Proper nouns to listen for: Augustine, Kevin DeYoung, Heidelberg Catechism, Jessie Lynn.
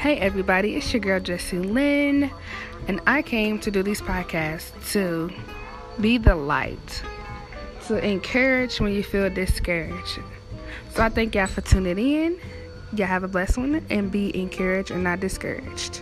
Hey everybody, it's your girl Jessie Lynn, and I came to do these podcasts to be the light, to encourage when you feel discouraged. So I thank y'all for tuning in. Y'all have a blessed one, and be encouraged and not discouraged.